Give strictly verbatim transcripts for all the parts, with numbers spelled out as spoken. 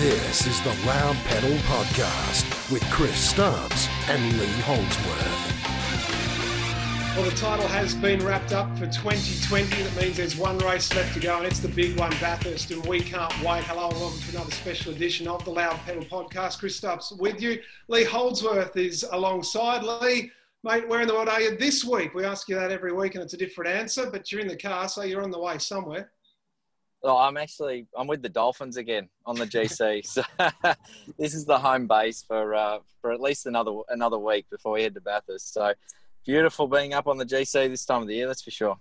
This is the Loud Pedal Podcast with Chris Stubbs and Lee Holdsworth. Well, the title has been wrapped up for twenty twenty. That means there's one race left to go, and it's the big one, Bathurst, and we can't wait. Hello and welcome to another special edition of the Loud Pedal Podcast. Chris Stubbs with you. Lee Holdsworth is alongside. Lee, mate, where in the world are you this week? We ask you that every week, and it's a different answer, but you're in the car, so you're on the way somewhere. Oh, I'm actually, I'm with the Dolphins again on the G C. So this is the home base for uh, for at least another another week before we head to Bathurst. So beautiful being up on the G C this time of the year, that's for sure.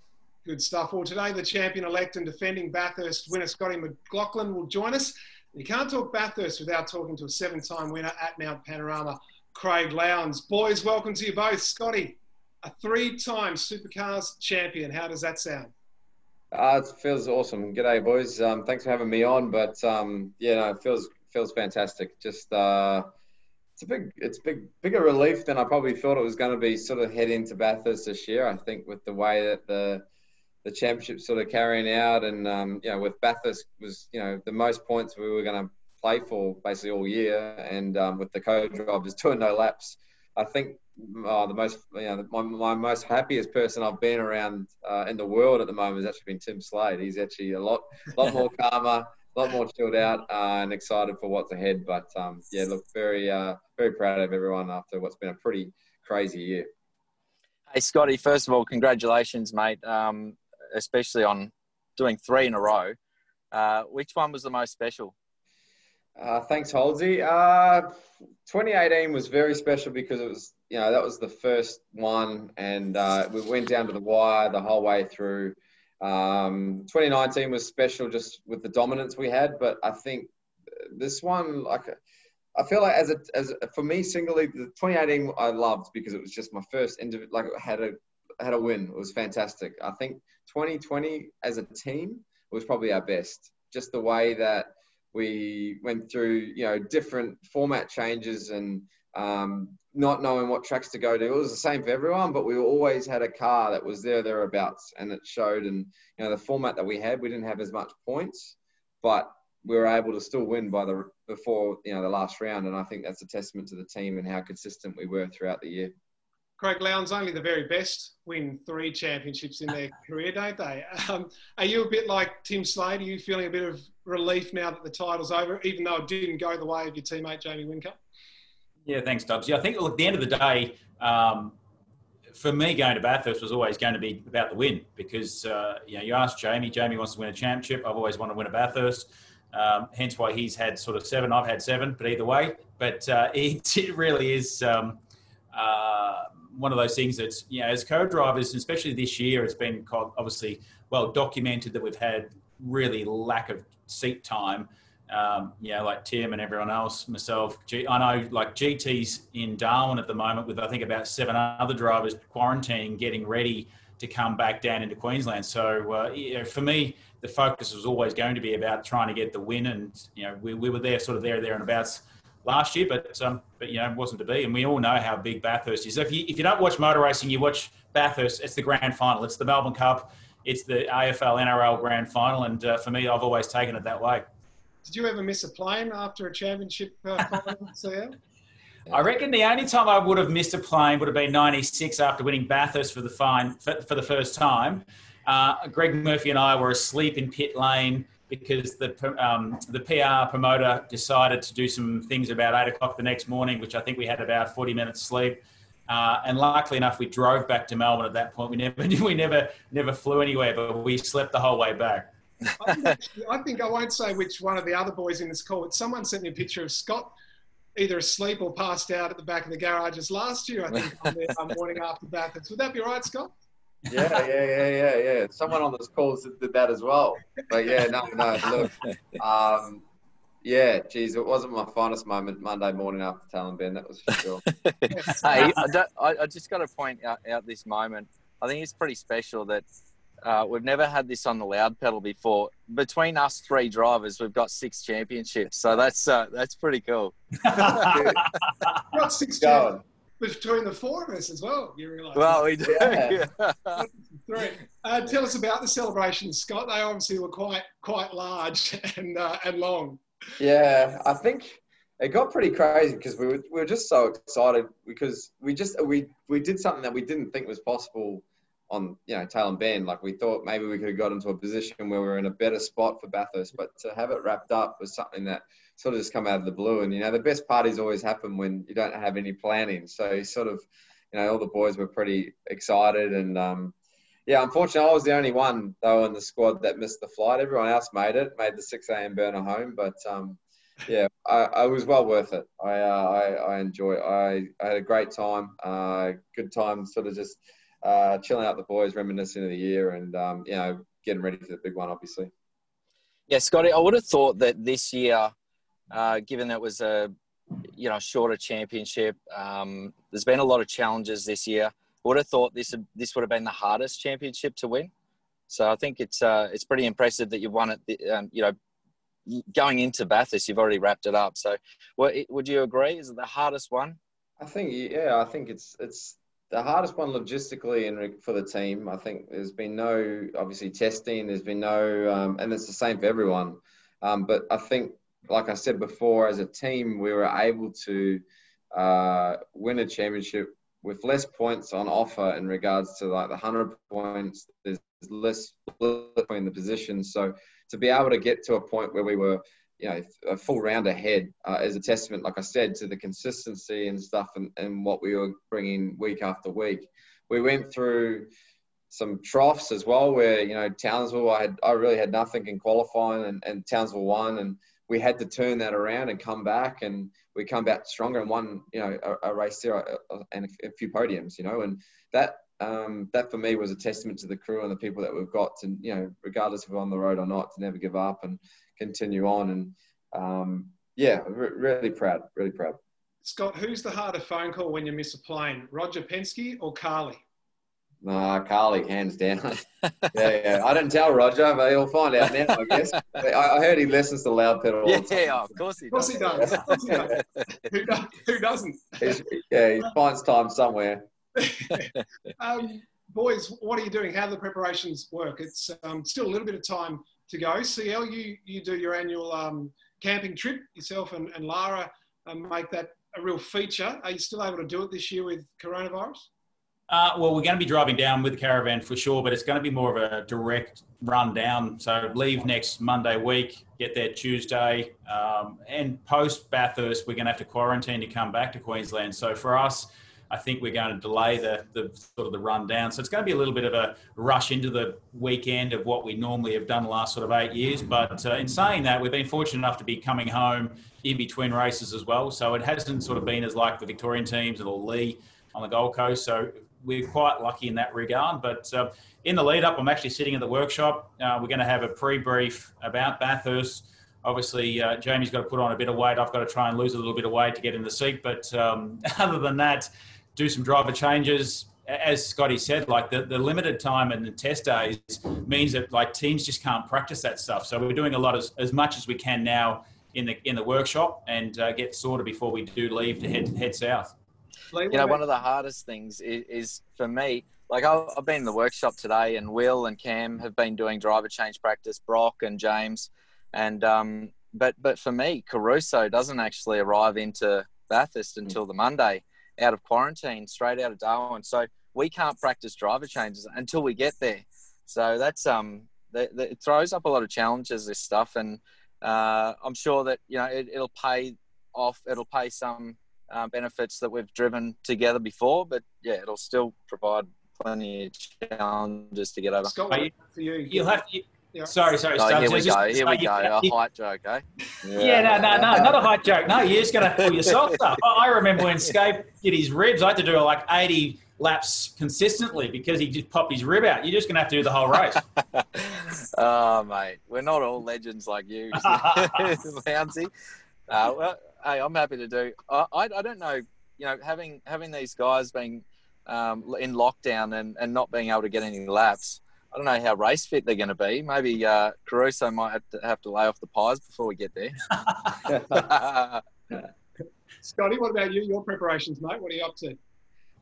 Good stuff. Well, today the champion-elect and defending Bathurst winner Scotty McLaughlin will join us. You can't talk Bathurst without talking to a seven-time winner at Mount Panorama, Craig Lowndes. Boys, welcome to you both. Scotty, a three-time Supercars champion. How does that sound? Uh, it feels awesome. G'day, boys. Um, thanks for having me on. But um, yeah, no, it feels feels fantastic. Just uh, it's a big, it's big, bigger relief than I probably thought it was going to be. Sort of head into Bathurst this year. I think with the way that the the championship sort of carrying out, and um, you know, with Bathurst was you know the most points we were going to play for basically all year, and um, with the co-drivers doing no laps, I think. Oh, the most, you know, my, my most happiest person I've been around uh, in the world at the moment has actually been Tim Slade. He's actually a lot, lot more calmer, a lot more chilled out, uh, and excited for what's ahead. But um, yeah, look, very, uh, very proud of everyone after what's been a pretty crazy year. Hey, Scotty, first of all, congratulations, mate. Um, especially on doing three in a row. Uh, which one was the most special? Uh, thanks, Holdsy. Uh, twenty eighteen was very special because it was, you know, that was the first one, and uh, we went down to the wire the whole way through. Um, twenty nineteen was special just with the dominance we had, but I think this one, like, I feel like as a, as a, for me singly, the twenty eighteen I loved because it was just my first individual, like I had a had a win. It was fantastic. I think twenty twenty as a team was probably our best. Just the way that we went through, you know, different format changes and um, not knowing what tracks to go to. It was the same for everyone, but we always had a car that was there, thereabouts, and it showed. And, you know, the format that we had, we didn't have as much points, but we were able to still win by the before, you know, the last round. And I think that's a testament to the team and how consistent we were throughout the year. Craig Lowndes, only the very best win three championships in their career, don't they? Um, are you a bit like Tim Slade? Are you feeling a bit of relief now that the title's over, even though it didn't go the way of your teammate, Jamie Whincup? Yeah, thanks, Stubbs. Yeah, I think, look, at the end of the day, um, for me, going to Bathurst was always going to be about the win because, uh, you know, you ask Jamie, Jamie wants to win a championship. I've always wanted to win a Bathurst. Um, hence why he's had sort of seven. I've had seven, but either way. But uh, it, it really is... Um, uh, one of those things that's, you know, as co-drivers, especially this year, it's been obviously well documented that we've had really lack of seat time. Um, you know, like Tim and everyone else, myself, G- I know like G T's in Darwin at the moment with, I think, about seven other drivers quarantining, getting ready to come back down into Queensland. So uh, you know, for me, the focus was always going to be about trying to get the win. And, you know, we, we were there sort of there, there and abouts last year, but um, but you know, it wasn't to be, and we all know how big Bathurst is. If you if you don't watch motor racing, you watch Bathurst. It's the grand final. It's the Melbourne Cup. It's the A F L N R L grand final, and uh, for me, I've always taken it that way. Did you ever miss a plane after a championship uh, final? So, yeah. I reckon the only time I would have missed a plane would have been ninety-six after winning Bathurst for the fine for, for the first time. Uh, Greg Murphy and I were asleep in pit lane, because the um, the P R promoter decided to do some things about eight o'clock the next morning, which I think we had about forty minutes sleep. Uh, and luckily enough, we drove back to Melbourne at that point. We never we never never flew anywhere, but we slept the whole way back. I think, actually, I think I won't say which one of the other boys in this call, but someone sent me a picture of Scott either asleep or passed out at the back of the garages last year, I think, on the morning after Bathurst. Would that be right, Scott? yeah, yeah, yeah, yeah, yeah. Someone on this call did that as well. But yeah, no, no, look. Um, yeah, geez, it wasn't my finest moment Monday morning after Tailem Bend, that was for sure. Hey, I, don't, I, I just got to point out, out this moment. I think it's pretty special that uh, we've never had this on the Loud Pedal before. Between us three drivers, we've got six championships. So that's uh, that's pretty cool. Not six championships. Between the four of us as well, you realise. Well, we do. Yeah. Yeah. Uh, tell us about the celebrations, Scott. They obviously were quite quite large and uh, and long. Yeah, I think it got pretty crazy because we were, we were just so excited because we just we we did something that we didn't think was possible on, you know, Tailem Bend. Like, we thought maybe we could have got into a position where we were in a better spot for Bathurst, but to have it wrapped up was something that sort of just come out of the blue. And, you know, the best parties always happen when you don't have any planning. So you sort of, you know, all the boys were pretty excited. And, um, yeah, unfortunately, I was the only one, though, in the squad that missed the flight. Everyone else made it, made the six a.m. burner home. But, um, yeah, I, I was well worth it. I, uh, I, I enjoy it. I, I had a great time, uh, good time sort of just uh, chilling out the boys, reminiscing of the year and, um, you know, getting ready for the big one, obviously. Yeah, Scotty, I would have thought that this year, Uh, given that it was a, you know, shorter championship, um, there's been a lot of challenges this year. I would have thought this this would have been the hardest championship to win. So I think it's uh, it's pretty impressive that you won it. Um, you know, going into Bathurst, you've already wrapped it up. So would you agree? Is it the hardest one? I think yeah. I think it's it's the hardest one logistically and for the team. I think there's been no obviously testing. There's been no, um, and it's the same for everyone. Um, but I think, like I said before, as a team, we were able to uh, win a championship with less points on offer in regards to like the one hundred points. There's less split between the positions. So to be able to get to a point where we were, you know, a full round ahead uh, is a testament, like I said, to the consistency and stuff and, and what we were bringing week after week. We went through some troughs as well where, you know, Townsville, I, had, I really had nothing in qualifying and, and Townsville won, and we had to turn that around and come back, and we come back stronger and won, you know, a, a race there and a, a few podiums, you know, and that, um, that for me was a testament to the crew and the people that we've got to, you know, regardless if we're on the road or not, to never give up and continue on. And um, yeah, re- really proud, really proud. Scott, who's the harder phone call when you miss a plane, Roger Penske or Carly? Nah, Carly, hands down. yeah, yeah. I didn't tell Roger, but he'll find out now, I guess. I heard he listens to Loud Pedal all yeah, the time. Yeah, of course he does. Of course he does. Of course he does. Who, does who doesn't? He's, yeah, he finds time somewhere. um, boys, what are you doing? How do the preparations work? It's um, still a little bit of time to go. C L, you, you do your annual um, camping trip. Yourself and, and Lara um, make that a real feature. Are you still able to do it this year with coronavirus? Uh, well, we're going to be driving down with the caravan for sure, but it's going to be more of a direct run down. So leave next Monday week, get there Tuesday, um, and post Bathurst, we're going to have to quarantine to come back to Queensland. So for us, I think we're going to delay the, the sort of the run down. So it's going to be a little bit of a rush into the weekend of what we normally have done the last sort of eight years. But uh, in saying that, we've been fortunate enough to be coming home in between races as well. So it hasn't sort of been as like the Victorian teams or Lee on the Gold Coast. So we're quite lucky in that regard, but uh, in the lead up, I'm actually sitting at the workshop. Uh, we're going to have a pre-brief about Bathurst. Obviously, uh, Jamie's got to put on a bit of weight. I've got to try and lose a little bit of weight to get in the seat. But um, other than that, do some driver changes. As Scotty said, like the, the limited time and the test days means that like teams just can't practice that stuff. So we're doing a lot as, as much as we can now in the in the workshop and uh, get sorted before we do leave to head head south. You know, one of the hardest things is, is for me, like I've been in the workshop today and Will and Cam have been doing driver change practice, Brock and James. And, um, but, but for me, Caruso doesn't actually arrive into Bathurst until the Monday out of quarantine, straight out of Darwin. So we can't practice driver changes until we get there. So that's, um, that, that it throws up a lot of challenges, this stuff. And, uh, I'm sure that, you know, it, it'll pay off, it'll pay some, Uh, benefits that we've driven together before, but yeah, it'll still provide plenty of challenges to get over. Scott, you, you, you'll have to, you, yeah. Sorry, sorry. Oh, Stubbs, here we go. Here we go. A you, height joke, eh? Yeah. yeah, no, no, no, not a height joke. No, you're just going to pull your socks up. I remember when Scaife did his ribs, I had to do like eighty laps consistently because he just popped his rib out. You're just going to have to do the whole race. Oh, mate, we're not all legends like you, Lounsey. Uh, well, hey, I'm happy to do. I, I I don't know, you know, having having these guys being um, in lockdown and, and not being able to get any laps, I don't know how race fit they're going to be. Maybe uh, Caruso might have to, have to lay off the pies before we get there. Scotty, what about you? Your preparations, mate? What are you up to?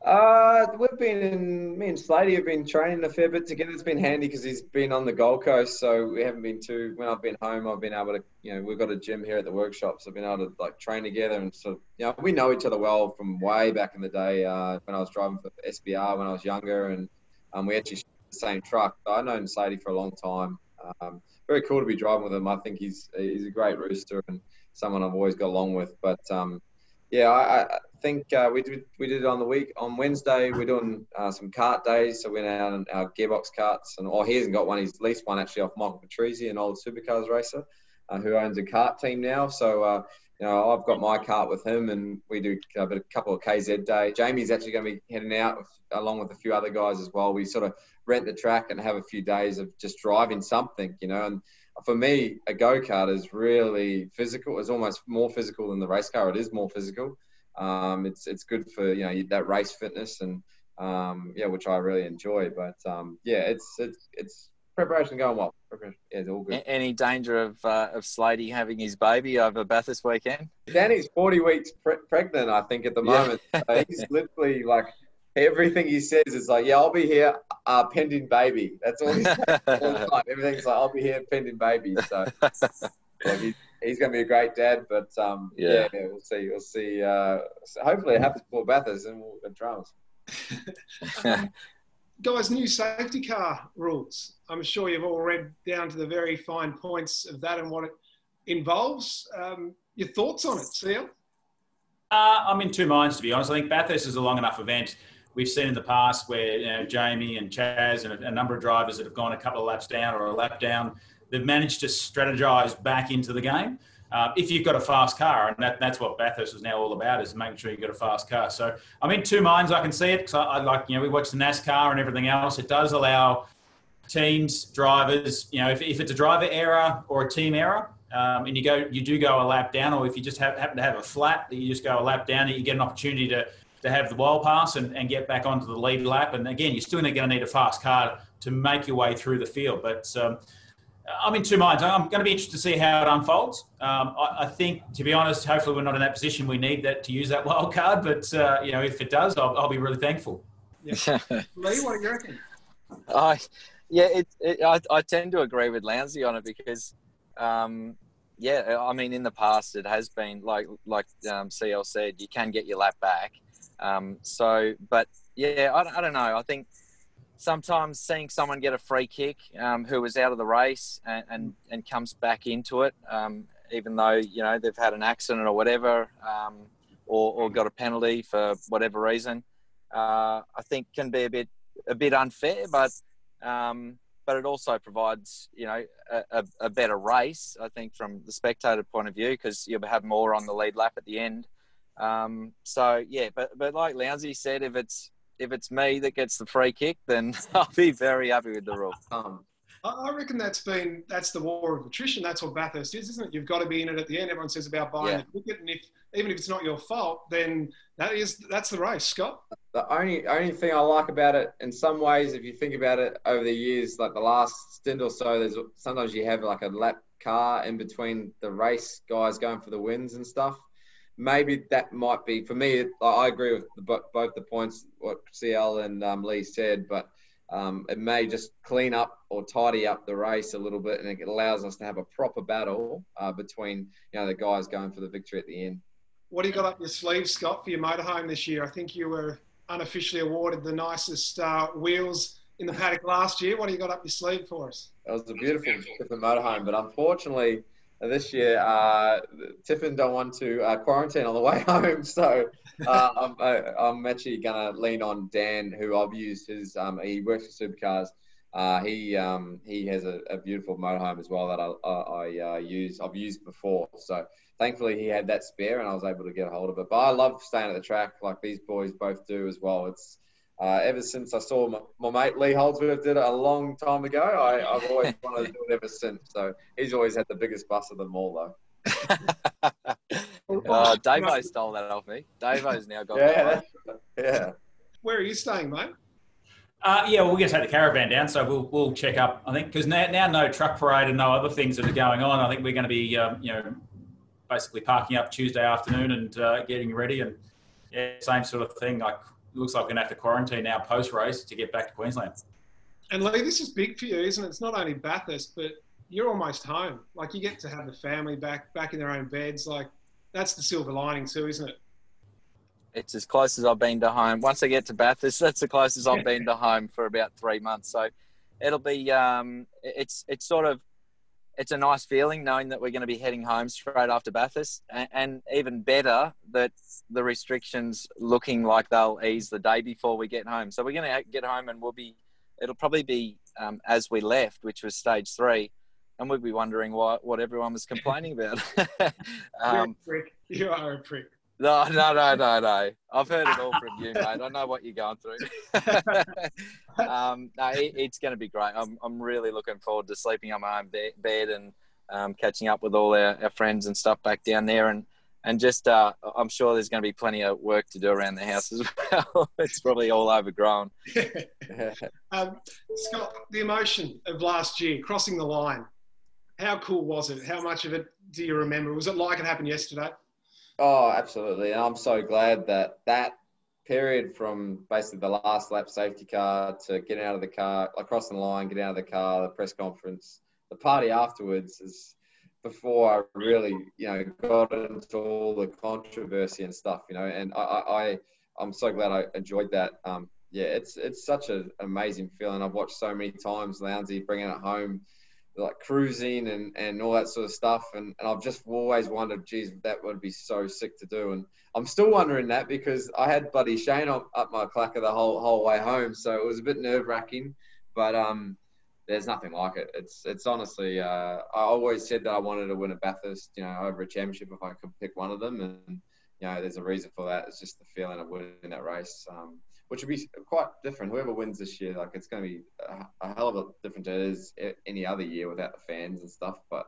Uh, we've been in, me and Sladey have been training a fair bit together. It's been handy because he's been on the Gold Coast, so we haven't been too, when I've been home, I've been able to, you know, we've got a gym here at the workshops. I've been able to like train together and sort of, you know, we know each other well from way back in the day, uh, when I was driving for S B R when I was younger, and um, we actually shared the same truck. So I've known Sladey for a long time. Um, very cool to be driving with him. I think he's, he's a great rooster and someone I've always got along with, but, um, yeah, I, I think uh, we did we did it on the week. On Wednesday, we're doing uh, some kart days. So we went out on our gearbox karts. And, oh, he hasn't got one. He's leased one actually off Michael Patrese, an old Supercars racer uh, who owns a kart team now. So, uh, you know, I've got my kart with him and we do a, bit, a couple of K Z days. Jamie's actually going to be heading out with, along with a few other guys as well. We sort of rent the track and have a few days of just driving something, you know. And for me, a go-kart is really physical. It's almost more physical than the race car. It is more physical. Um, it's it's good for, you know, that race fitness and, um, yeah, which I really enjoy. But, um, yeah, it's it's it's preparation going well. Preparation, yeah, it's all good. Any danger of uh, of Sladey having his baby over Bathurst weekend? Danny's forty weeks pre- pregnant, I think, at the moment. Yeah. So he's literally like... Everything he says is like, yeah, I'll be here, uh, pending baby. That's all he's saying all the time. Everything's like, I'll be here, pending baby. So yeah, he's, he's going to be a great dad, but um, yeah. yeah, we'll see. We'll see. Uh, so hopefully it happens before Bathurst and we'll get dramas. um, guys, new safety car rules. I'm sure you've all read down to the very fine points of that and what it involves. Um, your thoughts on it, Seal? Uh, I'm in two minds, to be honest. I think Bathurst is a long enough event. We've seen in the past where, you know, Jamie and Chaz and a number of drivers that have gone a couple of laps down or a lap down, they've managed to strategize back into the game. Uh, if you've got a fast car, and that, that's what Bathurst is now all about, is making sure you've got a fast car. So I'm in two minds. I can see it because I, I like, you know, we watch the NASCAR and everything else. It does allow teams, drivers, you know, if, if it's a driver error or a team error, um, and you go, you do go a lap down, or if you just have, happen to have a flat, you just go a lap down and you get an opportunity to to have the wild pass and, and get back onto the lead lap. And again, you're still going to need a fast car to make your way through the field. But um, I'm in two minds. I'm going to be interested to see how it unfolds. Um, I, I think, to be honest, hopefully we're not in that position we need that to use that wild card. But, uh, you know, if it does, I'll, I'll be really thankful. Yeah. Lee, what do you reckon? Uh, yeah, it, it, I, I tend to agree with Lounsey on it because, um, yeah, I mean, in the past it has been, like like um, C L said, you can get your lap back. Um, so, but yeah, I, I don't know. I think sometimes seeing someone get a free kick, um, who was out of the race and, and, and comes back into it, um, even though, you know, they've had an accident or whatever, um, or, or got a penalty for whatever reason, uh, I think can be a bit, a bit unfair, but, um, but it also provides, you know, a, a, a better race, I think, from the spectator point of view, because you'll have more on the lead lap at the end. Um, so yeah, but, but like Lounsey said, if it's, if it's me that gets the free kick, then I'll be very happy with the rule. Um, I reckon that's been, that's the war of attrition. That's what Bathurst is, isn't it? You've got to be in it at the end. Everyone says about buying yeah. a ticket, and if, even if it's not your fault, then that is, that's the race, Scott. The only, only thing I like about it in some ways, if you think about it over the years, like the last stint or so, there's sometimes you have like a lap car in between the race guys going for the wins and stuff. Maybe that might be, for me, I agree with the, both the points, what C L and um, Lee said, but um, it may just clean up or tidy up the race a little bit, and it allows us to have a proper battle uh, between, you know, the guys going for the victory at the end. What do you got up your sleeve, Scott, for your motorhome this year? I think you were unofficially awarded the nicest uh, wheels in the paddock last year. What do you got up your sleeve for us? It was a beautiful, beautiful motorhome, but unfortunately... This year, uh, Tiffin don't want to uh, quarantine on the way home, so uh, I'm, I, I'm actually going to lean on Dan, who I've used his, um, he works for Supercars. Uh, he um, he has a, a beautiful motorhome as well that I, I, I uh, use, I've used before, so thankfully he had that spare and I was able to get a hold of it. But I love staying at the track like these boys both do as well. It's uh, ever since I saw my, my mate Lee Holdsworth did it a long time ago, I, I've always wanted to do it ever since. So he's always had the biggest bus of them all, though. uh, Davo stole that off me. Davo's now got yeah, that one. Yeah. Where are you staying, mate? Uh, yeah, well, we're going to take the caravan down, so we'll we'll check up, I think, because now, now no truck parade and no other things that are going on. I think we're going to be, um, you know, basically parking up Tuesday afternoon and uh, getting ready and, yeah, same sort of thing, like... it looks like we're going to have to quarantine now post-race to get back to Queensland. And Lee, this is big for you, isn't it? It's not only Bathurst, but you're almost home. Like, you get to have the family back, back in their own beds. Like, that's the silver lining too, isn't it? It's as close as I've been to home. Once I get to Bathurst, that's the closest I've been to home for about three months. So it'll be, um, it's, it's sort of, it's a nice feeling knowing that we're going to be heading home straight after Bathurst, and, and even better that the restrictions looking like they'll ease the day before we get home. So we're going to get home and we'll be, it'll probably be um, as we left, which was stage three. And we'd be wondering why, what everyone was complaining about. um, You're a prick. You are a prick. No, no, no, no, no. I've heard it all from you, mate. I know what you're going through. um, no, it, it's going to be great. I'm, I'm really looking forward to sleeping on my own be- bed and um, catching up with all our, our friends and stuff back down there. And, and just, uh, I'm sure there's going to be plenty of work to do around the house as well. It's probably all overgrown. um, Scott, the emotion of last year, crossing the line. How cool was it? How much of it do you remember? Was it like it happened yesterday? Oh, absolutely. And I'm so glad that that period from basically the last lap safety car to getting out of the car, like crossing the line, getting out of the car, the press conference, the party afterwards is before I really, you know, got into all the controversy and stuff, you know, and I, I, I'm so glad I enjoyed that. Um, yeah, it's it's such an amazing feeling. I've watched so many times Lounsey bringing it home, like cruising and, and all that sort of stuff. And, and I've just always wondered, geez, that would be so sick to do. And I'm still wondering that because I had Buddy Shane up, up my clacker the whole whole way home. So it was a bit nerve wracking, but um, there's nothing like it. It's it's honestly, uh, I always said that I wanted to win a Bathurst, you know, over a championship if I could pick one of them. And, you know, there's a reason for that. It's just the feeling of winning that race, um, which will be quite different. Whoever wins this year, like, it's going to be a hell of a different than it is any other year without the fans and stuff. But,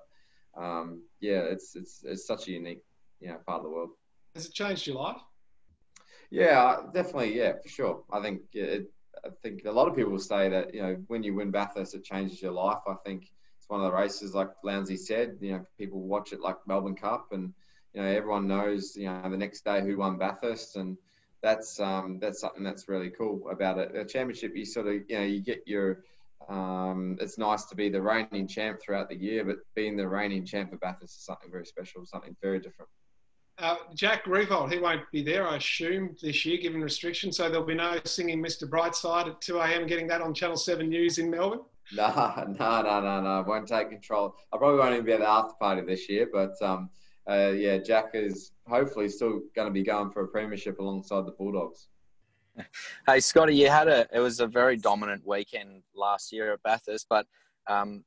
um, yeah, it's, it's it's such a unique, you know, part of the world. Has it changed your life? Yeah, definitely, yeah, for sure. I think it, I think a lot of people say that, you know, when you win Bathurst, it changes your life. I think it's one of the races, like Lounsey said, you know, people watch it like Melbourne Cup and, you know, everyone knows, you know, the next day who won Bathurst, and that's um, that's something that's really cool about it. A championship, you sort of, you know, you get your, um, it's nice to be the reigning champ throughout the year, but being the reigning champ of Bathurst is something very special, something very different. Uh, Jack Revolt, he won't be there, I assume, this year, given restrictions, so there'll be no singing Mister Brightside at two a.m. getting that on Channel seven News in Melbourne? Nah, nah, nah, nah, nah, won't take control. I probably won't even be at the after party this year, but... Um, Uh, yeah, Jack is hopefully still going to be going for a premiership alongside the Bulldogs. Hey, Scotty, you had a, it was a very dominant weekend last year at Bathurst, but um,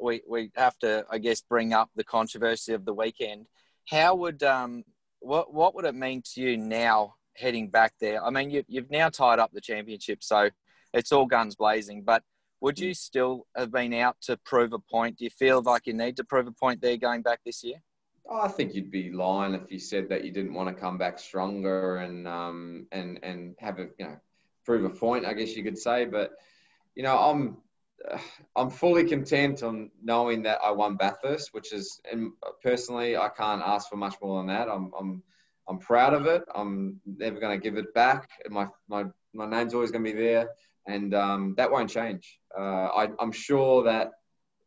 we we have to, I guess, bring up the controversy of the weekend. How would, um, what what would it mean to you now heading back there? I mean, you, you've now tied up the championship, so it's all guns blazing, but would you still have been out to prove a point? Do you feel like you need to prove a point there going back this year? I think you'd be lying if you said that you didn't want to come back stronger and um and and have a, you know, prove a point, I guess you could say. But, you know, I'm uh, I'm fully content on knowing that I won Bathurst, which is, and personally, I can't ask for much more than that. I'm I'm I'm proud of it. I'm never going to give it back. My my my name's always going to be there, and um, that won't change. Uh, I, I'm sure that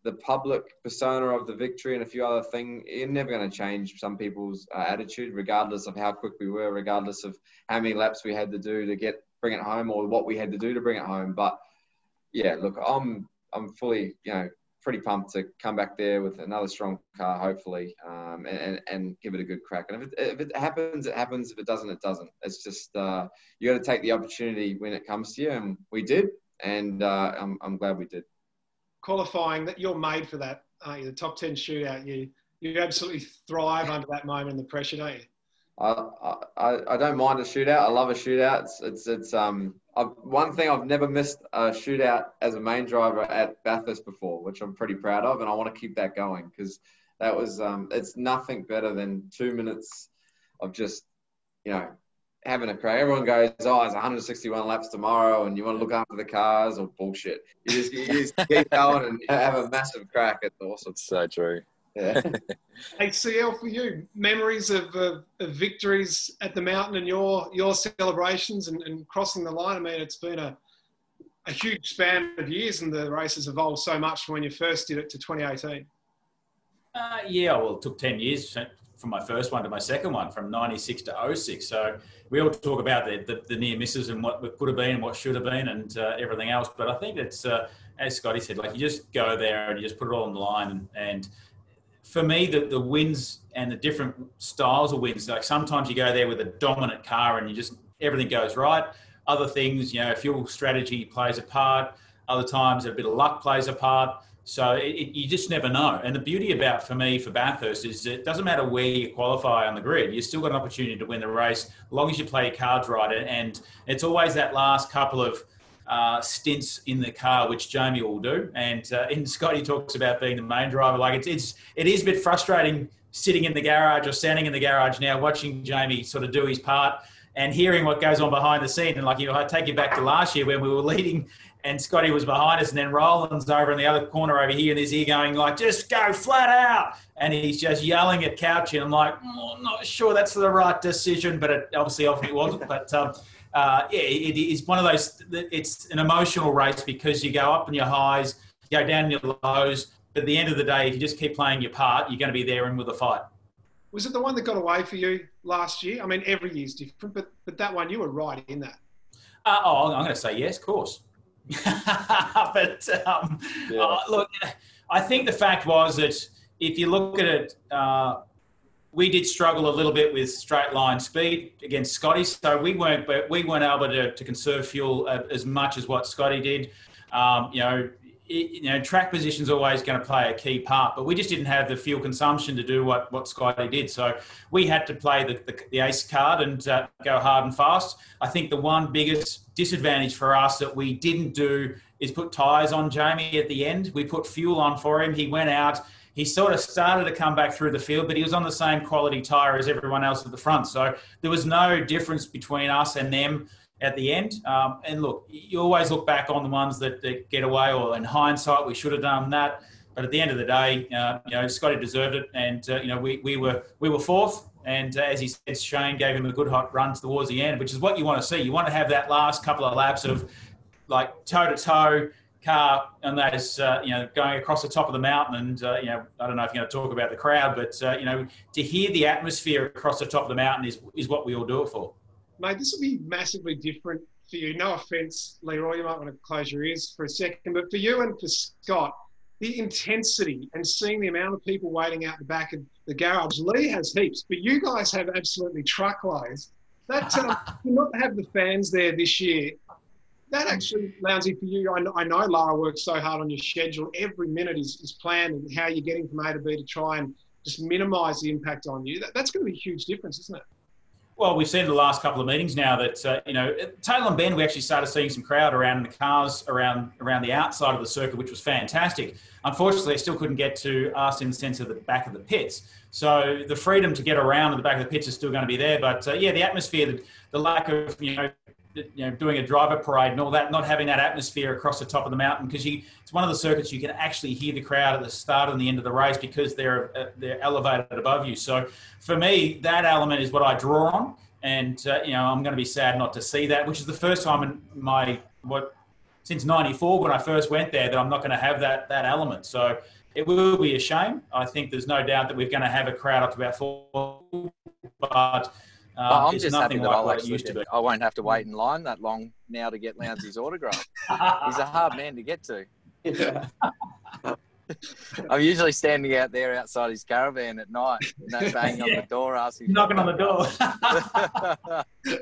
the public persona of the victory and a few other things, you're never going to change some people's uh, attitude, regardless of how quick we were, regardless of how many laps we had to do to get, bring it home, or what we had to do to bring it home. But yeah, look, I'm, I'm fully, you know, pretty pumped to come back there with another strong car, hopefully, um, and, and give it a good crack. And if it, if it happens, it happens. If it doesn't, it doesn't. It's just, uh, you got to take the opportunity when it comes to you. And we did. And uh, I'm, I'm glad we did. Qualifying, that you're made for that, aren't you? The top ten shootout, you you absolutely thrive under that moment and the pressure, don't you? I I, I don't mind a shootout. I love a shootout. It's it's, it's um I've, one thing I've never missed a shootout as a main driver at Bathurst before, which I'm pretty proud of, and I want to keep that going because that was um it's nothing better than two minutes of just, you know, having a crack. Everyone goes, oh, it's one hundred sixty-one laps tomorrow and you want to look after the cars, or bullshit. You just, you just keep going and have a massive crack. It's awesome. It's so true. Yeah. Hey, C L, for you, memories of, of, of victories at the mountain and your your celebrations and, and crossing the line. I mean, it's been a a huge span of years, and the race has evolved so much from when you first did it to twenty eighteen. Uh, yeah, well, it took ten years from my first one to my second one, from ninety-six to oh six. So we all talk about the, the, the near misses and what could have been, what should have been, and uh, everything else. But I think it's, uh, as Scotty said, like you just go there and you just put it all on the line. And, and for me, the, the wins and the different styles of wins, like sometimes you go there with a dominant car and you just, everything goes right. Other things, you know, fuel strategy plays a part. Other times a bit of luck plays a part. So it, it, you just never know. And the beauty about, for me, for Bathurst is it doesn't matter where you qualify on the grid. You've still got an opportunity to win the race as long as you play your cards right. And it's always that last couple of uh, stints in the car, which Jamie will do. And, uh, and Scotty talks about being the main driver. Like it's, it's, it is a bit frustrating sitting in the garage or standing in the garage now, watching Jamie sort of do his part and hearing what goes on behind the scene. And like, you know, I take you back to last year when we were leading and Scotty was behind us, and then Roland's over in the other corner over here, and there's he going like, just go flat out. And he's just yelling at Couchy. And I'm like, oh, I'm not sure that's the right decision, but it obviously ultimately wasn't. But um, uh, yeah, it is one of those, it's an emotional race because you go up in your highs, you go down in your lows. But at the end of the day, if you just keep playing your part, you're going to be there and with the fight. Was it the one that got away for you last year? I mean, every year's different, but, but that one, you were right in that. Uh, oh, I'm going to say yes, of course. But um, yeah. uh, look, I think the fact was that if you look at it, uh, we did struggle a little bit with straight line speed against Scotty. So we weren't, but we weren't able to, to conserve fuel as much as what Scotty did. Um, you know, It, you know, track position's always going to play a key part, but we just didn't have the fuel consumption to do what, what Scotty did. So we had to play the, the, the ace card and uh, go hard and fast. I think the one biggest disadvantage for us that we didn't do is put tyres on Jamie at the end. We put fuel on for him. He went out. He sort of started to come back through the field, but he was on the same quality tyre as everyone else at the front. So there was no difference between us and them at the end. Um, and look, you always look back on the ones that, that get away, or in hindsight, we should have done that. But at the end of the day, uh, you know, Scotty deserved it. And, uh, you know, we, we were we were fourth. And uh, as he said, Shane gave him a good hot run towards the end, which is what you want to see. You want to have that last couple of laps of like toe-to-toe car, and that is, uh, you know, going across the top of the mountain. And, uh, you know, I don't know if you're going to talk about the crowd, but, uh, you know, to hear the atmosphere across the top of the mountain is is what we all do it for. Mate, this will be massively different for you. No offence, Leroy, you might want to close your ears for a second. But for you and for Scott, the intensity and seeing the amount of people waiting out the back of the garage. Lee has heaps, but you guys have absolutely truckloads. That uh, to not have the fans there this year, that actually, Lounsey, for you, I, I know Lara works so hard on your schedule. Every minute is, is planned and how you're getting from A to B to try and just minimise the impact on you. That, that's going to be a huge difference, isn't it? Well, we've seen the last couple of meetings now that, uh, you know, at Tailem Bend, we actually started seeing some crowd around the cars, around around the outside of the circuit, which was fantastic. Unfortunately, they still couldn't get to us in the sense of the back of the pits. So the freedom to get around at the back of the pits is still going to be there. But, uh, yeah, the atmosphere, the, the lack of, you know, you know, doing a driver parade and all that, not having that atmosphere across the top of the mountain, because you, it's one of the circuits you can actually hear the crowd at the start and the end of the race because they're uh, they're elevated above you. So for me, that element is what I draw on, and uh, you know, I'm going to be sad not to see that, which is the first time in my what since ninety-four when I first went there that I'm not going to have that that element. So it will be a shame. I think there's no doubt that we're going to have a crowd up to about four, but. Um, well, I'm just happy that like I'll actually, to I won't have to wait in line that long now to get Lounsey's autograph. He's a hard man to get to. Yeah. I'm usually standing out there outside his caravan at night, you know, banging yeah. on the door, asking. Knocking on the door.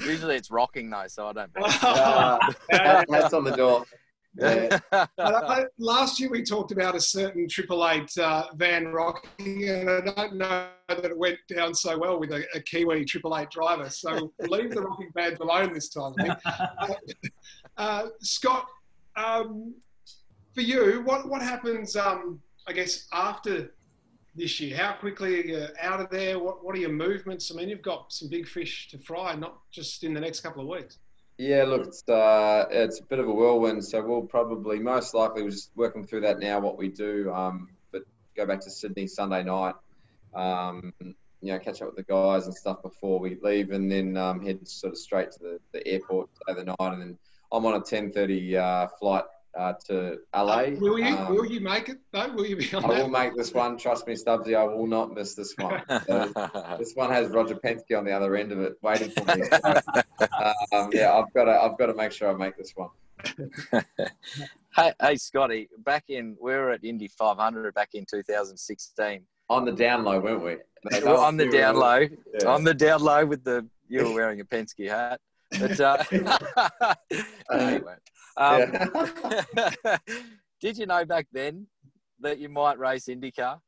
Usually it's rocking though, so I don't. Uh, that's on the door. Yeah. Last year we talked about a certain Triple Eight uh, van rocking, and I don't know that it went down so well with a, a Kiwi Triple Eight driver. So leave the rocking badge alone this time. I think. uh, uh, Scott, um, for you, what what happens? Um, I guess after this year, how quickly are you out of there? What what are your movements? I mean, you've got some big fish to fry, not just in the next couple of weeks. Yeah, look, it's, uh, it's a bit of a whirlwind, so we'll probably, most likely, we're just working through that now, what we do, um, but go back to Sydney Sunday night, um, you know, catch up with the guys and stuff before we leave, and then um, head sort of straight to the, the airport to stay the night. And then I'm on a ten thirty uh, flight uh, to L A. Uh, will you? Um, will you make it? No, will you be on I that? Will make this one. Trust me, Stubbsy, I will not miss this one. So this one has Roger Penske on the other end of it waiting for me. So, um, yeah, I've got to. I've got to make sure I make this one. hey, hey, Scotty, back in, we were at Indy five hundred back in two thousand sixteen. On the down low, weren't we? That, that well, on the down low, yeah. on the down low with the, you were wearing a Penske hat. But, uh, anyway, um, yeah. Did you know back then that you might race IndyCar?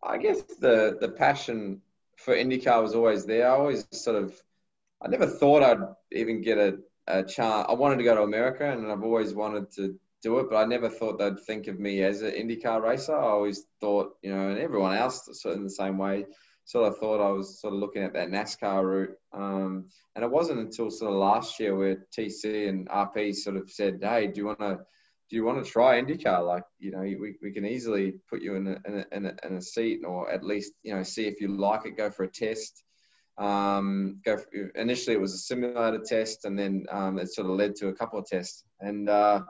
I guess the, the passion for IndyCar was always there. I always sort of, I never thought I'd even get a, A chance. I wanted to go to America, and I've always wanted to do it, but I never thought they'd think of me as an IndyCar racer. I always thought, you know, and everyone else sort of in the same way, sort of thought I was sort of looking at that NASCAR route. Um, and it wasn't until sort of last year where T C and R P sort of said, "Hey, do you want to, do you want to try IndyCar? Like, you know, we we can easily put you in a, in a, in a, in a seat, or at least, you know, see if you like it. Go for a test." Um, go for, initially it was a simulator test, and then um, it sort of led to a couple of tests, and uh,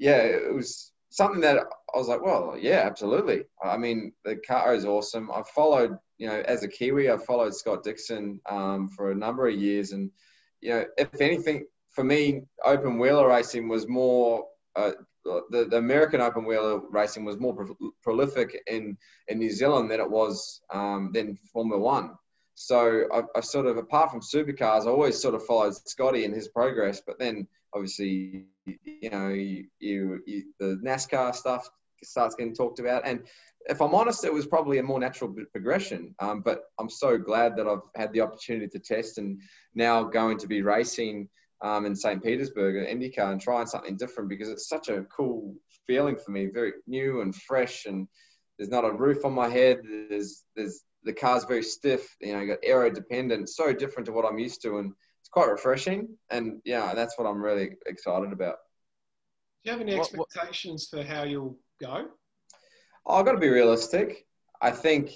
yeah, it was something that I was like, well, yeah, absolutely. I mean, the car is awesome. I followed, you know, as a Kiwi, I followed Scott Dixon um, for a number of years, and you know, if anything, for me, open wheeler racing was more uh, the, the American open wheeler racing was more pro prolific in in New Zealand than it was um, than Formula One. So I, I sort of, apart from Supercars, I always sort of followed Scotty and his progress. But then obviously, you know, you, you, you, the NASCAR stuff starts getting talked about. And if I'm honest, it was probably a more natural progression. Um, but I'm so glad that I've had the opportunity to test, and now going to be racing um, in Saint Petersburg at IndyCar and trying something different, because it's such a cool feeling for me, very new and fresh. And there's not a roof on my head. There's, there's, the car's very stiff, you know, you got aero dependent, so different to what I'm used to, and it's quite refreshing. And yeah, that's what I'm really excited about. Do you have any what, expectations what, for how you'll go? I've got to be realistic. I think,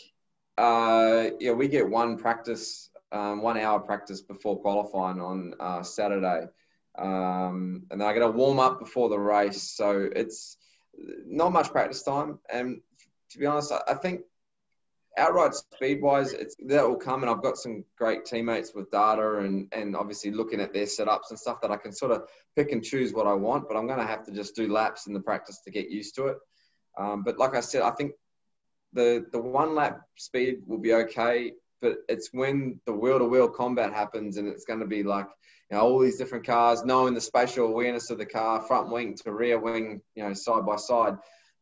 uh, yeah, we get one practice, um, one hour practice before qualifying on uh, Saturday. Um, and then I got to warm up before the race. So it's not much practice time. And to be honest, I think, outright speed-wise, it's, that will come, and I've got some great teammates with data and, and obviously looking at their setups and stuff that I can sort of pick and choose what I want, but I'm going to have to just do laps in the practice to get used to it. Um, but like I said, I think the, the one-lap speed will be okay, but it's when the wheel-to-wheel combat happens, and it's going to be like, you know, all these different cars, knowing the spatial awareness of the car, front wing to rear wing, you know, side by side.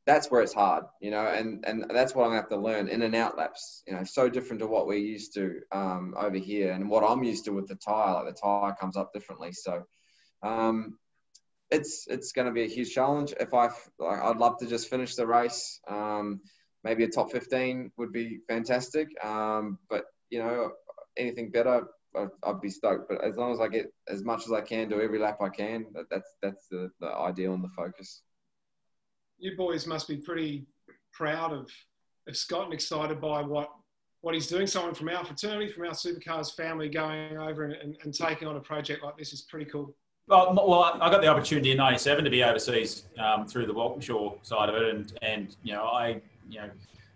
That's where it's hard, you know, and, and that's what I'm going to have to learn, in and out laps, you know, so different to what we're used to um, over here, and what I'm used to with the tyre, like the tyre comes up differently. So um, it's, it's going to be a huge challenge. If I, like, I'd love to just finish the race. Um, maybe a top fifteen would be fantastic. Um, but you know, anything better, I'd, I'd be stoked. But as long as I get as much as I can, do every lap I can, that, that's, that's the, the ideal and the focus. You boys must be pretty proud of, of Scott and excited by what, what he's doing. Someone from our fraternity, from our Supercars family, going over and, and, and taking on a project like this is pretty cool. Well, well, I got the opportunity in ninety-seven to be overseas um, through the Walkinshaw side of it, and and you know I you know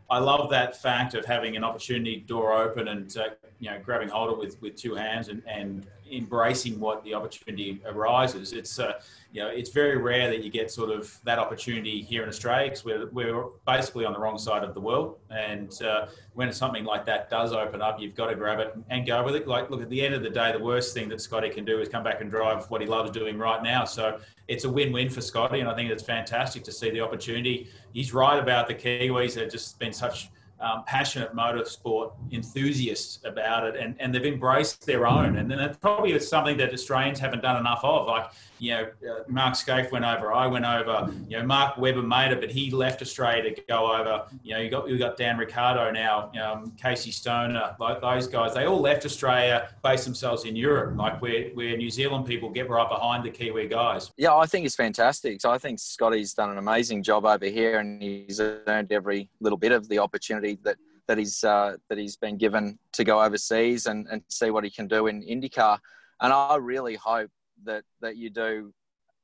I love that fact of having an opportunity door open and uh, you know grabbing hold of it with with two hands and and embracing what the opportunity arises. It's uh, you know, it's very rare that you get sort of that opportunity here in Australia, because we're, we're basically on the wrong side of the world. And uh, when something like that does open up, you've got to grab it and go with it. Like, look, at the end of the day, the worst thing that Scotty can do is come back and drive what he loves doing right now. So it's a win-win for Scotty, and I think it's fantastic to see the opportunity. He's right about the Kiwis. They've just been such um, passionate motorsport enthusiasts about it, and, and they've embraced their own. And then that's probably something that Australians haven't done enough of. Like, you know, uh, Mark Scaife went over, I went over, you know, Mark Webber made it, but he left Australia to go over. You know, you got, you got Dan Ricciardo now, um, Casey Stoner, like those guys, they all left Australia, based themselves in Europe, like where, where New Zealand people get right behind the Kiwi guys. Yeah, I think it's fantastic. So I think Scotty's done an amazing job over here, and he's earned every little bit of the opportunity that, that he's uh, that he's been given to go overseas and, and see what he can do in IndyCar. And I really hope that that you do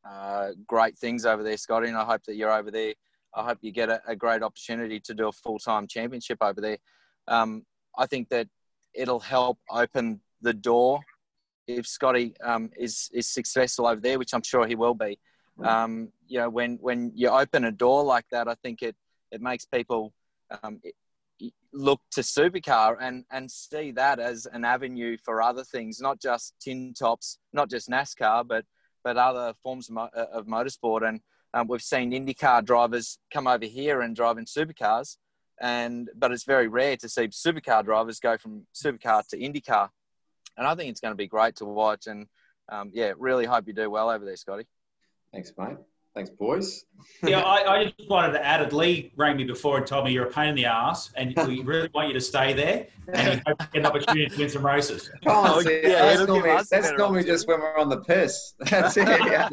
uh, great things over there, Scotty, and I hope that you're over there. I hope you get a, a great opportunity to do a full-time championship over there. Um, I think that it'll help open the door if Scotty um, is, is successful over there, which I'm sure he will be. Um, you know, when, when you open a door like that, I think it, it makes people um, look to Supercar and, and see that as an avenue for other things, not just tin tops, not just NASCAR, but, but other forms of, of motorsport. And um, we've seen IndyCar drivers come over here and drive in Supercars, and but it's very rare to see Supercar drivers go from Supercar to IndyCar. And I think it's going to be great to watch. And um, yeah, really hope you do well over there, Scotty. Thanks, mate. Thanks, boys. yeah, I, I just wanted to add, Lee rang me before and told me you're a pain in the ass and we really want you to stay there and hope you get an opportunity to win some races. Oh, yeah, that's, that's normally, that's normally just when we're on the piss. That's it. Yeah.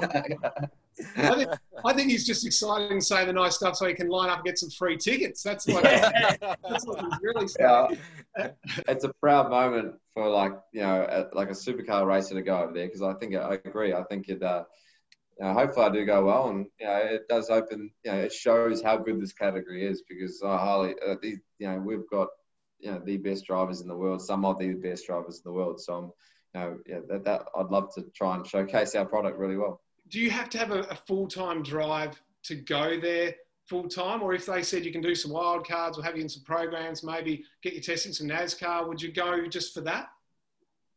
I, think, I think he's just excited and saying the nice stuff so he can line up and get some free tickets. That's what, yeah. that's what he's really saying. Yeah. It's a proud moment for, like, you know, a, like a supercar racer to go over there, because I think I agree. I think it. Uh, You know, hopefully I do go well, and you know, it does open. You know, it shows how good this category is, because I highly, uh, these, you know, we've got, you know, the best drivers in the world. Some of the best drivers in the world. So, I'm, you know, yeah, that, that I'd love to try and showcase our product really well. Do you have to have a, a full time drive to go there full time, or if they said you can do some wild cards or have you in some programs, maybe get you testing some NASCAR, would you go just for that?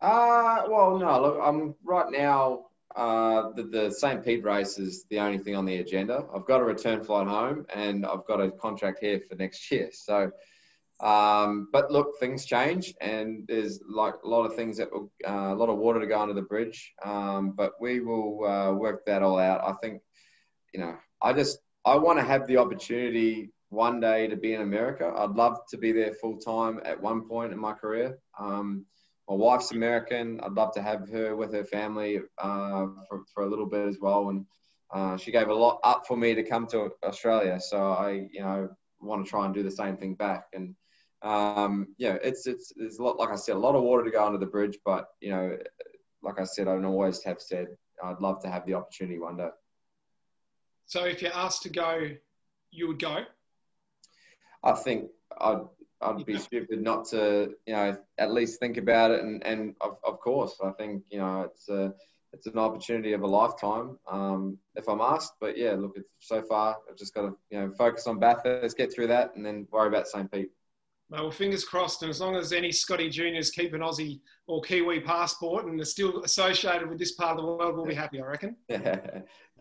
Uh well, no. Look, I'm right now. Uh, the, the Saint Pete race is the only thing on the agenda. I've got a return flight home and I've got a contract here for next year. So, um, but look, things change and there's like a lot of things that will, uh, a lot of water to go under the bridge. Um, but we will uh, work that all out. I think, you know, I just, I want to have the opportunity one day to be in America. I'd love to be there full time at one point in my career. Um, My wife's American. I'd love to have her with her family uh, for, for a little bit as well. And uh, she gave a lot up for me to come to Australia. So I, you know, want to try and do the same thing back. And, um, yeah, it's, it's, it's a lot, like I said, a lot of water to go under the bridge, but, you know, like I said, I always have said, I'd love to have the opportunity one day. So if you're asked to go, you would go? I think I'd, I'd be stupid not to, you know, at least think about it. And, and of, of course, I think, you know, it's a, it's an opportunity of a lifetime um, if I'm asked. But, yeah, look, it's, so far I've just got to, you know, focus on Bathurst, get through that, and then worry about Saint Pete. Well, fingers crossed. And as long as any Scotty Juniors keep an Aussie or Kiwi passport and are still associated with this part of the world, we'll be happy, I reckon. Yeah.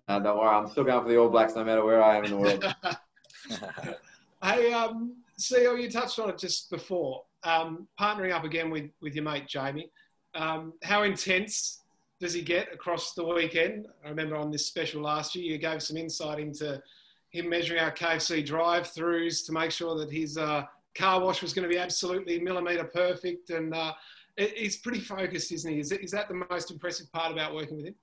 No, don't worry. I'm still going for the All Blacks no matter where I am in the world. Hey, um... C L, you touched on it just before, um, partnering up again with, with your mate, Jamie. Um, how intense does he get across the weekend? I remember on this special last year, you gave some insight into him measuring our K F C drive-throughs to make sure that his uh, car wash was going to be absolutely millimetre perfect. And uh, it, he's pretty focused, isn't he? Is, it, is that the most impressive part about working with him?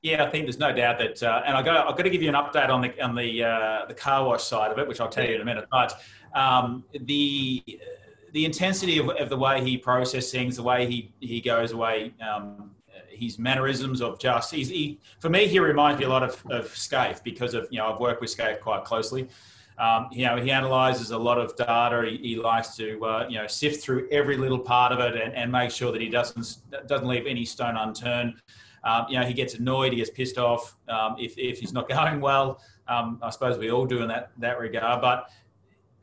Yeah, I think there's no doubt that, uh, and I got I've got to give you an update on the on the uh, the car wash side of it, which I'll tell you in a minute. But um, the the intensity of, of the way he processes things, the way he he goes away, um, his mannerisms of just he's, he for me he reminds me a lot of of Scaife, because of you know I've worked with Scaife quite closely. Um, you know, he analyzes a lot of data. He, he likes to, uh, you know, sift through every little part of it and, and make sure that he doesn't doesn't leave any stone unturned. Um, you know, he gets annoyed, he gets pissed off um, if, if he's not going well. Um, I suppose we all do in that, that regard. But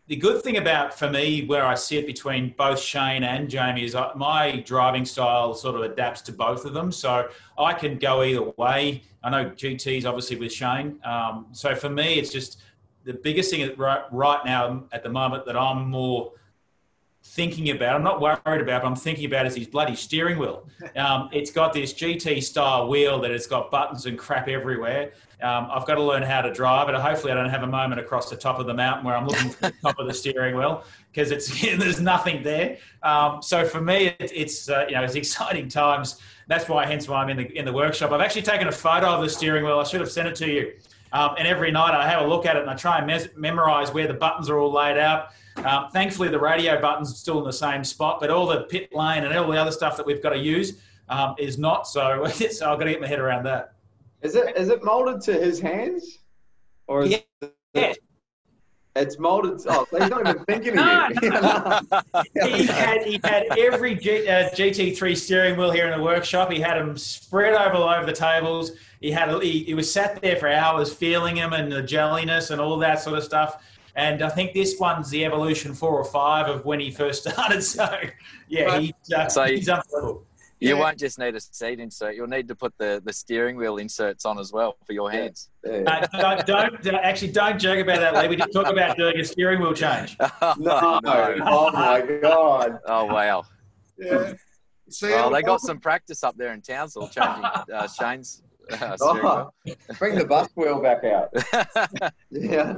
the good thing about, for me, where I sit between both Shane and Jamie is I, my driving style sort of adapts to both of them. So I can go either way. I know G T's obviously with Shane. Um, so for me, it's just the biggest thing right, right now at the moment that I'm more thinking about, I'm not worried about, but I'm thinking about is his bloody steering wheel. Um, it's got this G T style wheel that it's got buttons and crap everywhere. Um, I've got to learn how to drive it. Hopefully I don't have a moment across the top of the mountain where I'm looking for the top of the steering wheel, because it's there's nothing there. Um, so for me, it, it's uh, you know it's exciting times. That's why, hence why I'm in the in the workshop. I've actually taken a photo of the steering wheel. I should have sent it to you. Um, and every night I have a look at it and I try and mes- memorize where the buttons are all laid out. Um, thankfully, the radio button's still in the same spot, but all the pit lane and all the other stuff that we've got to use um, is not. So, so I've got to get my head around that. Is it is it molded to his hands? Or is yeah. It, yeah. It's molded. Oh, he's not even thinking of you. No, no. he, had, he had every G, uh, G T three steering wheel here in the workshop. He had them spread over all over the tables. He had a, he, he was sat there for hours feeling them and the jelliness and all that sort of stuff. And I think this one's the evolution four or five of when he first started. So, yeah, he, uh, so he's up level. You yeah. won't just need a seat insert. You'll need to put the, the steering wheel inserts on as well for your hands. Yeah. Yeah. Uh, don't, don't actually don't joke about that, Lee. We didn't talk about doing a steering wheel change. Oh, no. no. Oh, my God. Oh, wow. Yeah. See, well, they got some practice up there in Townsville changing uh, Shane's uh, steering oh, wheel. Bring the bus wheel back out. Yeah.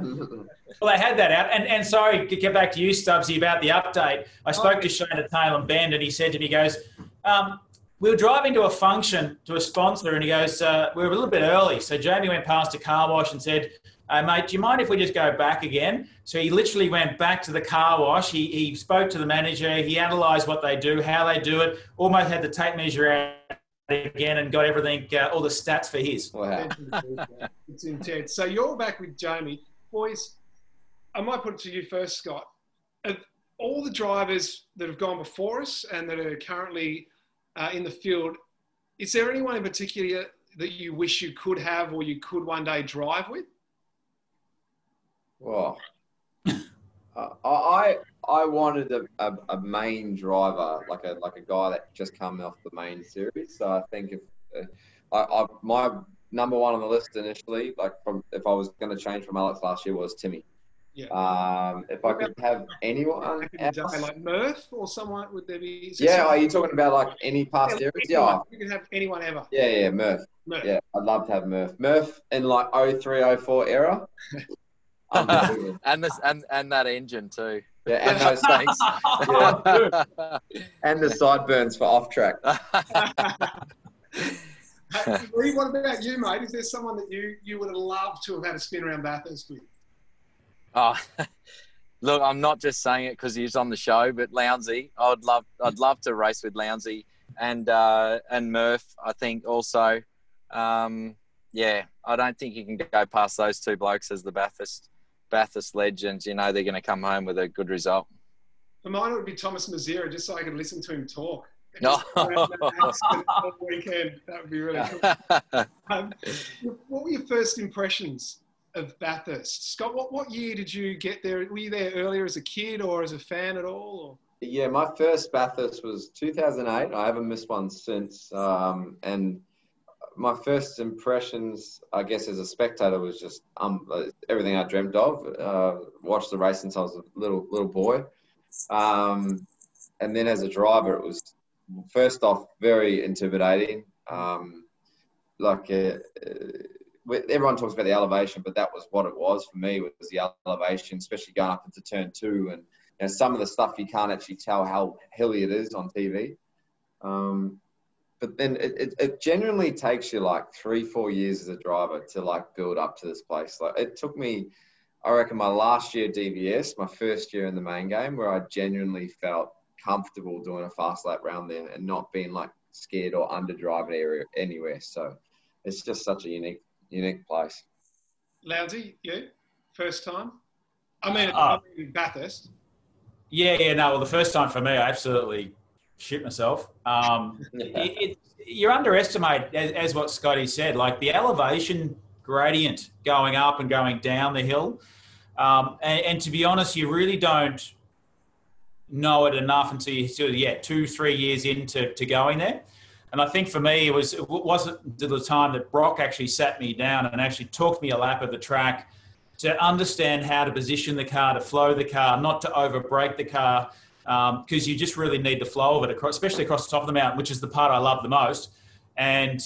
Well, they had that out. And and sorry, to get back to you, Stubbsy, about the update. I spoke oh, to Shane at Tailem Bend, and he said to me, he goes, um, we were driving to a function to a sponsor, and he goes, uh, we were a little bit early. So Jamie went past a car wash and said, uh, mate, do you mind if we just go back again? So he literally went back to the car wash. He, he spoke to the manager. He analysed what they do, how they do it, almost had the tape measure out again and got everything, uh, all the stats for his. Wow. It's intense. So you're back with Jamie. Boys, I might put it to you first, Scott. Of all the drivers that have gone before us and that are currently Uh, in the field, is there anyone in particular that you wish you could have or you could one day drive with? Well, uh, I I wanted a, a, a main driver, like a like a guy that just come off the main series. So I think if uh, I, I my number one on the list initially, like from, if I was going to change from Alex last year, was Timmy. Yeah. Um, if I could have anyone else. Like Murph or someone, would there be? Yeah, someone? Are you talking about like any past yeah, series? Yeah. You can have anyone ever. Yeah, yeah, Murph. Murph. Yeah, I'd love to have Murph. Murph in like oh three, oh four era. and this and, and that engine too. Yeah, and those things. Yeah. And the sideburns for off track. Lee, what about you, mate? Is there someone that you, you would have loved to have had a spin around Bathurst with? Oh, look, I'm not just saying it because he's on the show, but Lounsey, I'd love, I'd love to race with Lounsey and uh, and Murph. I think also, um, yeah, I don't think you can go past those two blokes as the Bathurst Bathurst legends. You know, they're going to come home with a good result. For mine, it would be Thomas Mazira, just so I could listen to him talk. No. Weekend, that would be really cool. Um, what were your first impressions of Bathurst? Scott, what, what year did you get there? Were you there earlier as a kid or as a fan at all? Or? Yeah, my first Bathurst was two thousand eight. I haven't missed one since. Um, and my first impressions, I guess, as a spectator was just um, everything I dreamt of. Uh, watched the race since I was a little little boy. Um, and then as a driver, it was, first off, very intimidating. Um, like... Uh, everyone talks about the elevation, but that was what it was for me, was the elevation, especially going up into turn two. And you know, some of the stuff you can't actually tell how hilly it is on T V. Um, but then it, it, it generally takes you like three, four years as a driver to like build up to this place. Like it took me, I reckon my last year D V S, my first year in the main game, where I genuinely felt comfortable doing a fast lap round there and not being like scared or underdriving area anywhere. So it's just such a unique Unique place. Lounsey, you? First time? I mean, oh. I mean Bathurst. Yeah, yeah, no. Well, the first time for me, I absolutely shit myself. Um, yeah. it, it, you underestimate, as, as what Scotty said, like the elevation gradient going up and going down the hill. Um, and, and to be honest, you really don't know it enough until you're still, yeah, two, three years into to going there. And I think for me, it, was, it wasn't until the time that Brock actually sat me down and actually talked me a lap of the track to understand how to position the car, to flow the car, not to over brake the car, um, because you just really need the flow of it, across, especially across the top of the mountain, which is the part I love the most. And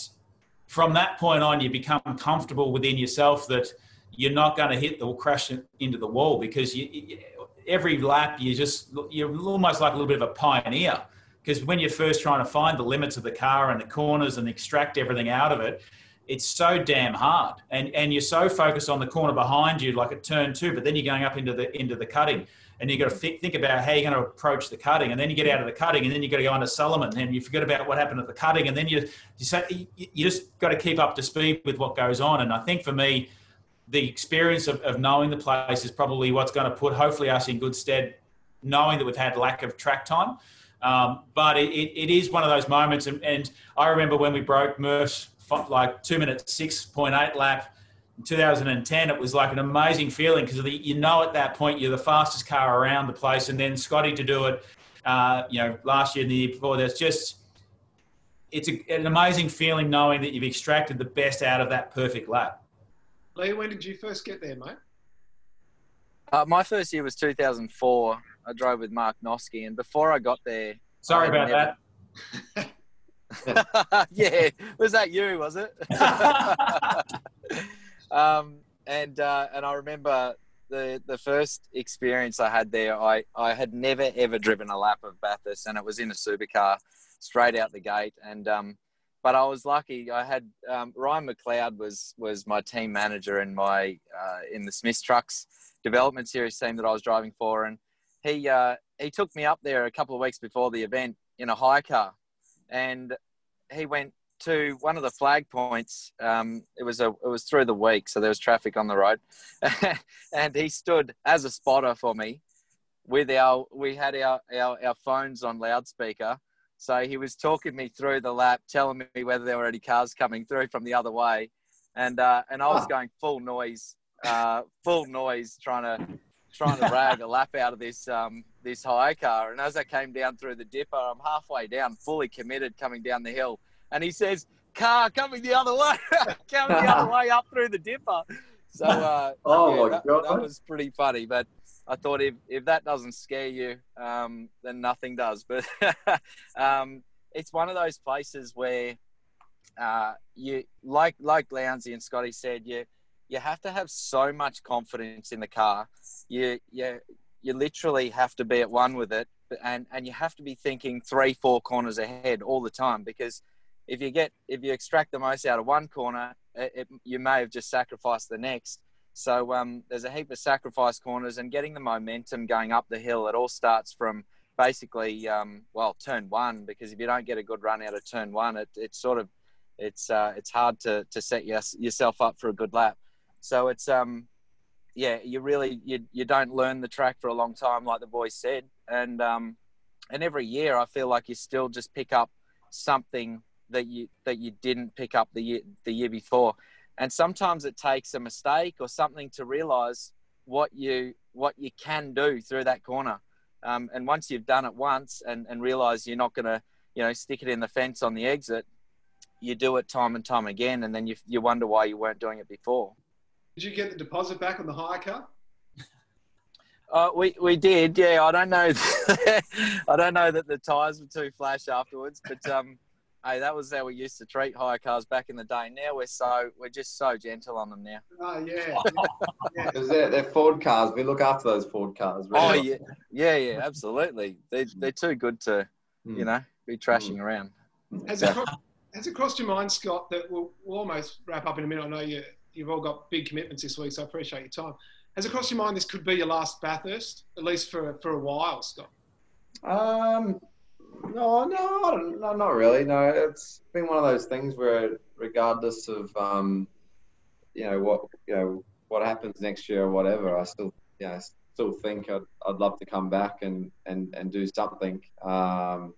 from that point on, you become comfortable within yourself that you're not going to hit or crash into the wall, because you, you, every lap you just, you're almost like a little bit of a pioneer, because when you're first trying to find the limits of the car and the corners and extract everything out of it, it's so damn hard. And and you're so focused on the corner behind you, like at turn two, but then you're going up into the into the cutting, and you've got to think, think about how you're going to approach the cutting, and then you get out of the cutting, and then you've got to go under Sullivan, and you forget about what happened at the cutting, and then you you say, you just got to keep up to speed with what goes on. And I think for me, the experience of, of knowing the place is probably what's going to put, hopefully, us in good stead, knowing that we've had lack of track time. Um, but it, it is one of those moments. And, and I remember when we broke Murph's like two minute six point eight lap in two thousand ten, it was like an amazing feeling, because you know at that point you're the fastest car around the place. And then Scotty to do it, uh, you know, last year and the year before, that's just, it's a, an amazing feeling knowing that you've extracted the best out of that perfect lap. Lee, when did you first get there, mate? Uh, my first year was two thousand four. I drove with Mark Noski, and before I got there... Sorry about never... that. Yeah, was that you, was it? um, and uh, and I remember the the first experience I had there, I, I had never, ever driven a lap of Bathurst, and it was in a supercar straight out the gate. And um, but I was lucky. I had um, Ryan McLeod was, was my team manager in, my, uh, in the Smiths Trucks Development Series team that I was driving for, and he uh, he took me up there a couple of weeks before the event in a hire car. And he went to one of the flag points. Um, it was a, it was through the week, so there was traffic on the road. And he stood as a spotter for me. With our, we had our, our, our phones on loudspeaker, so he was talking me through the lap, telling me whether there were any cars coming through from the other way, and uh, and I was going full noise, uh, full noise, trying to trying to rag a lap out of this. Um, this hire car. And as I came down through the dipper, I'm halfway down, fully committed, coming down the hill, and he says, car coming the other way, coming the other way up through the dipper. So uh oh yeah, my that, God. That was pretty funny. But I thought, if, if that doesn't scare you, um then nothing does. But um it's one of those places where uh you, like like Lounsey and Scotty said, you you have to have so much confidence in the car. You you You literally have to be at one with it, and, and you have to be thinking three, four corners ahead all the time, because if you get, if you extract the most out of one corner, it, it, you may have just sacrificed the next. So um, there's a heap of sacrifice corners, and getting the momentum going up the hill, it all starts from basically, um, well, turn one, because if you don't get a good run out of turn one, it, it's sort of, it's uh, it's hard to, to set your, yourself up for a good lap. So it's... um. Yeah, you really you you don't learn the track for a long time, like the boys said, and um, and every year I feel like you still just pick up something that you that you didn't pick up the year the year before, and sometimes it takes a mistake or something to realise what you what you can do through that corner, um, and once you've done it once and and realise you're not gonna you know stick it in the fence on the exit, you do it time and time again, and then you you wonder why you weren't doing it before. Did you get the deposit back on the hire car? Uh, we we did, yeah. I don't know. I don't know that the tyres were too flash afterwards, but um, hey, that was how we used to treat hire cars back in the day. Now we're so we're just so gentle on them now. Oh yeah, yeah. They're, they're Ford cars. We look after those Ford cars. Really. Oh yeah, yeah, yeah, absolutely. They they're too good to, mm. you know, be trashing mm. around. Has, so. it crossed, has it crossed your mind, Scott? That we'll, we'll almost wrap up in a minute. I know you. You've all got big commitments this week, so I appreciate your time. Has it crossed your mind this could be your last Bathurst, at least for for a while, Scott? Um, no, no, no, not really. No, it's been one of those things where, regardless of um, you know what you know what happens next year or whatever, I still you know still think I'd I'd love to come back and and and do something. Um,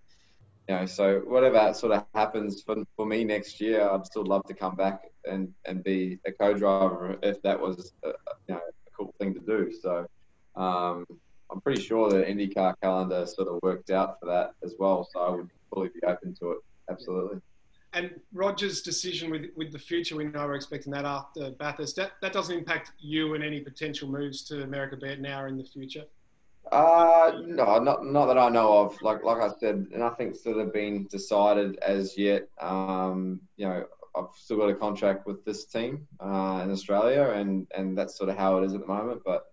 you know, so whatever sort of happens for for me next year, I'd still love to come back and and be a co-driver if that was a, you know a cool thing to do. So um I'm pretty sure the IndyCar calendar sort of worked out for that as well, so I would fully be open to it, absolutely. And Roger's decision with with the future, we know we're expecting that after Bathurst, that that doesn't impact you and any potential moves to America, be it now or in the future? Uh, no, not not that I know of. Like like I said, nothing's sort of been decided as yet. Um, you know, I've still got a contract with this team uh, in Australia, and, and that's sort of how it is at the moment. But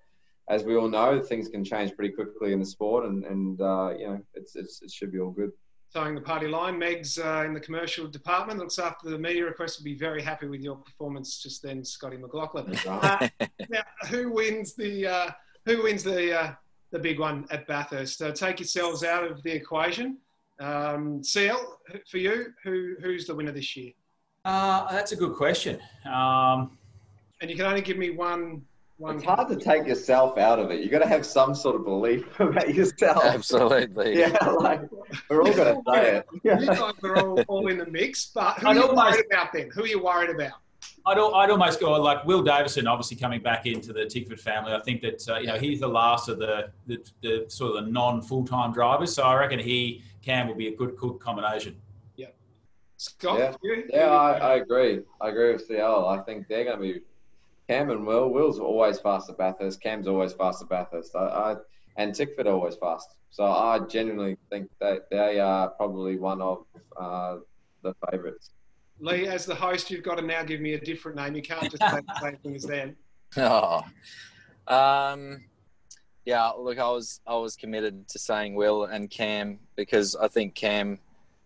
as we all know, things can change pretty quickly in the sport, and, and uh, you know, it's, it's it should be all good. Towing the party line, Meg's uh, in the commercial department, looks after the media request. Would be very happy with your performance just then, Scotty McLaughlin. Uh, now, who wins the uh, who wins the uh, the big one at Bathurst? Uh, take yourselves out of the equation. Um, C L, for you, who who's the winner this year? Uh, that's a good question. Um, and you can only give me one. One it's hard to take yourself out of it. You've got to have some sort of belief about yourself. Absolutely. Yeah, like, we're all going to say it. You guys are all, all in the mix, but who I'd are you almost, worried about then? Who are you worried about? I'd, I'd almost go, like, Will Davison, obviously coming back into the Tickford family. I think that, uh, you know, he's the last of the, the, the sort of the non-full-time drivers, so I reckon he, Cam, will be a good, good combination. Yeah. Scott? Yeah, you, yeah I, I agree. I agree with C L. I think they're going to be... Cam and Will. Will's always fast at Bathurst. Cam's always fast at Bathurst. I, I, and Tickford are always fast. So I genuinely think that they are probably one of uh, the favourites. Lee, as the host, you've got to now give me a different name. You can't just say the same thing as them. Oh, um, yeah. Look, I was I was committed to saying Will and Cam because I think Cam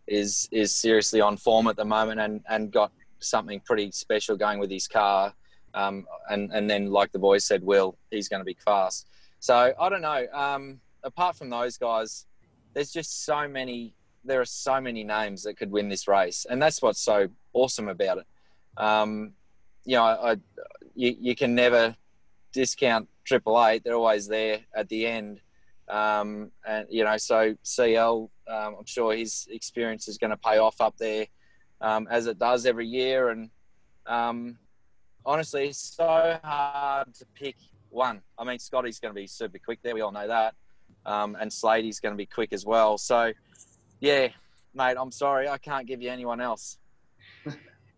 is is seriously on form at the moment and and got something pretty special going with his car. Um, and, and then, like the boys said, Will, he's going to be fast. So, I don't know. Um, apart from those guys, there's just so many, there are so many names that could win this race. And that's what's so awesome about it. Um, you know, I, I, you, you can never discount Triple Eight. They're always there at the end. Um, and, you know, so C L, um, I'm sure his experience is going to pay off up there um, as it does every year. And, um, honestly, it's so hard to pick one. I mean, Scotty's going to be super quick there. We all know that. Um, and Sladey's going to be quick as well. So, yeah, mate, I'm sorry. I can't give you anyone else.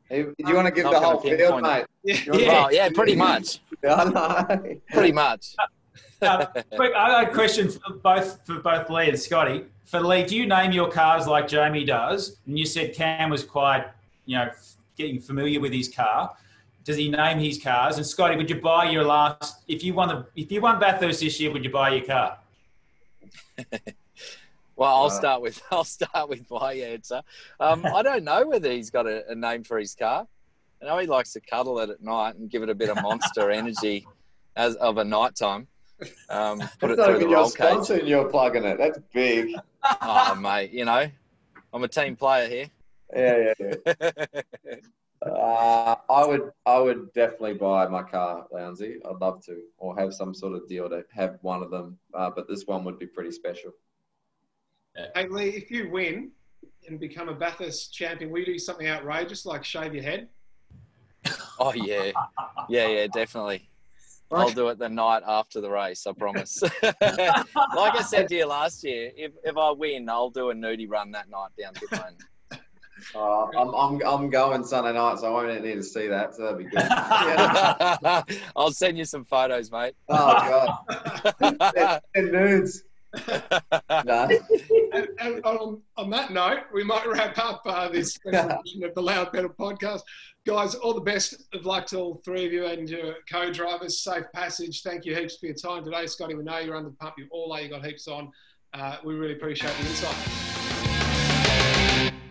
Hey, do you um, want to give the whole field, mate? Yeah, yeah. Oh, yeah, pretty much. Pretty much. um, quick, I got a question for both, for both Lee and Scotty. For Lee, do you name your cars like Jamie does? And you said Cam was quite, you know, getting familiar with his car. Does he name his cars? And Scotty, would you buy your last? If you won the, if you won Bathurst this year, would you buy your car? Well, I'll start with I'll start with my answer. Um, I don't know whether he's got a, a name for his car. I know he likes to cuddle it at night and give it a bit of monster energy as of a night time. Um, put it through the roll cage. And you're plugging it. That's big. Oh, mate, you know, I'm a team player here. Yeah, yeah, yeah. Uh, I would, I would definitely buy my car, Lounsey. I'd love to, or have some sort of deal to have one of them. Uh, but this one would be pretty special. Hey Lee, if you win and become a Bathurst champion, will you do something outrageous like shave your head? Oh yeah, yeah, yeah, definitely. I'll do it the night after the race. I promise. Like I said to you last year, if if I win, I'll do a nudie run that night down pit lane. Uh, I'm, I'm I'm going Sunday night, so I won't need to see that, so that'd be good. Yeah. I'll send you some photos, mate. Oh, God. They're nudes. Nah. and, and on, on that note, we might wrap up uh, this edition of the Loud Pedal Podcast. Guys, all the best of luck to all three of you and your co-drivers. Safe passage. Thank you heaps for your time today, Scotty. We know you're under the pump. You all are. You got heaps on. Uh, we really appreciate the insight.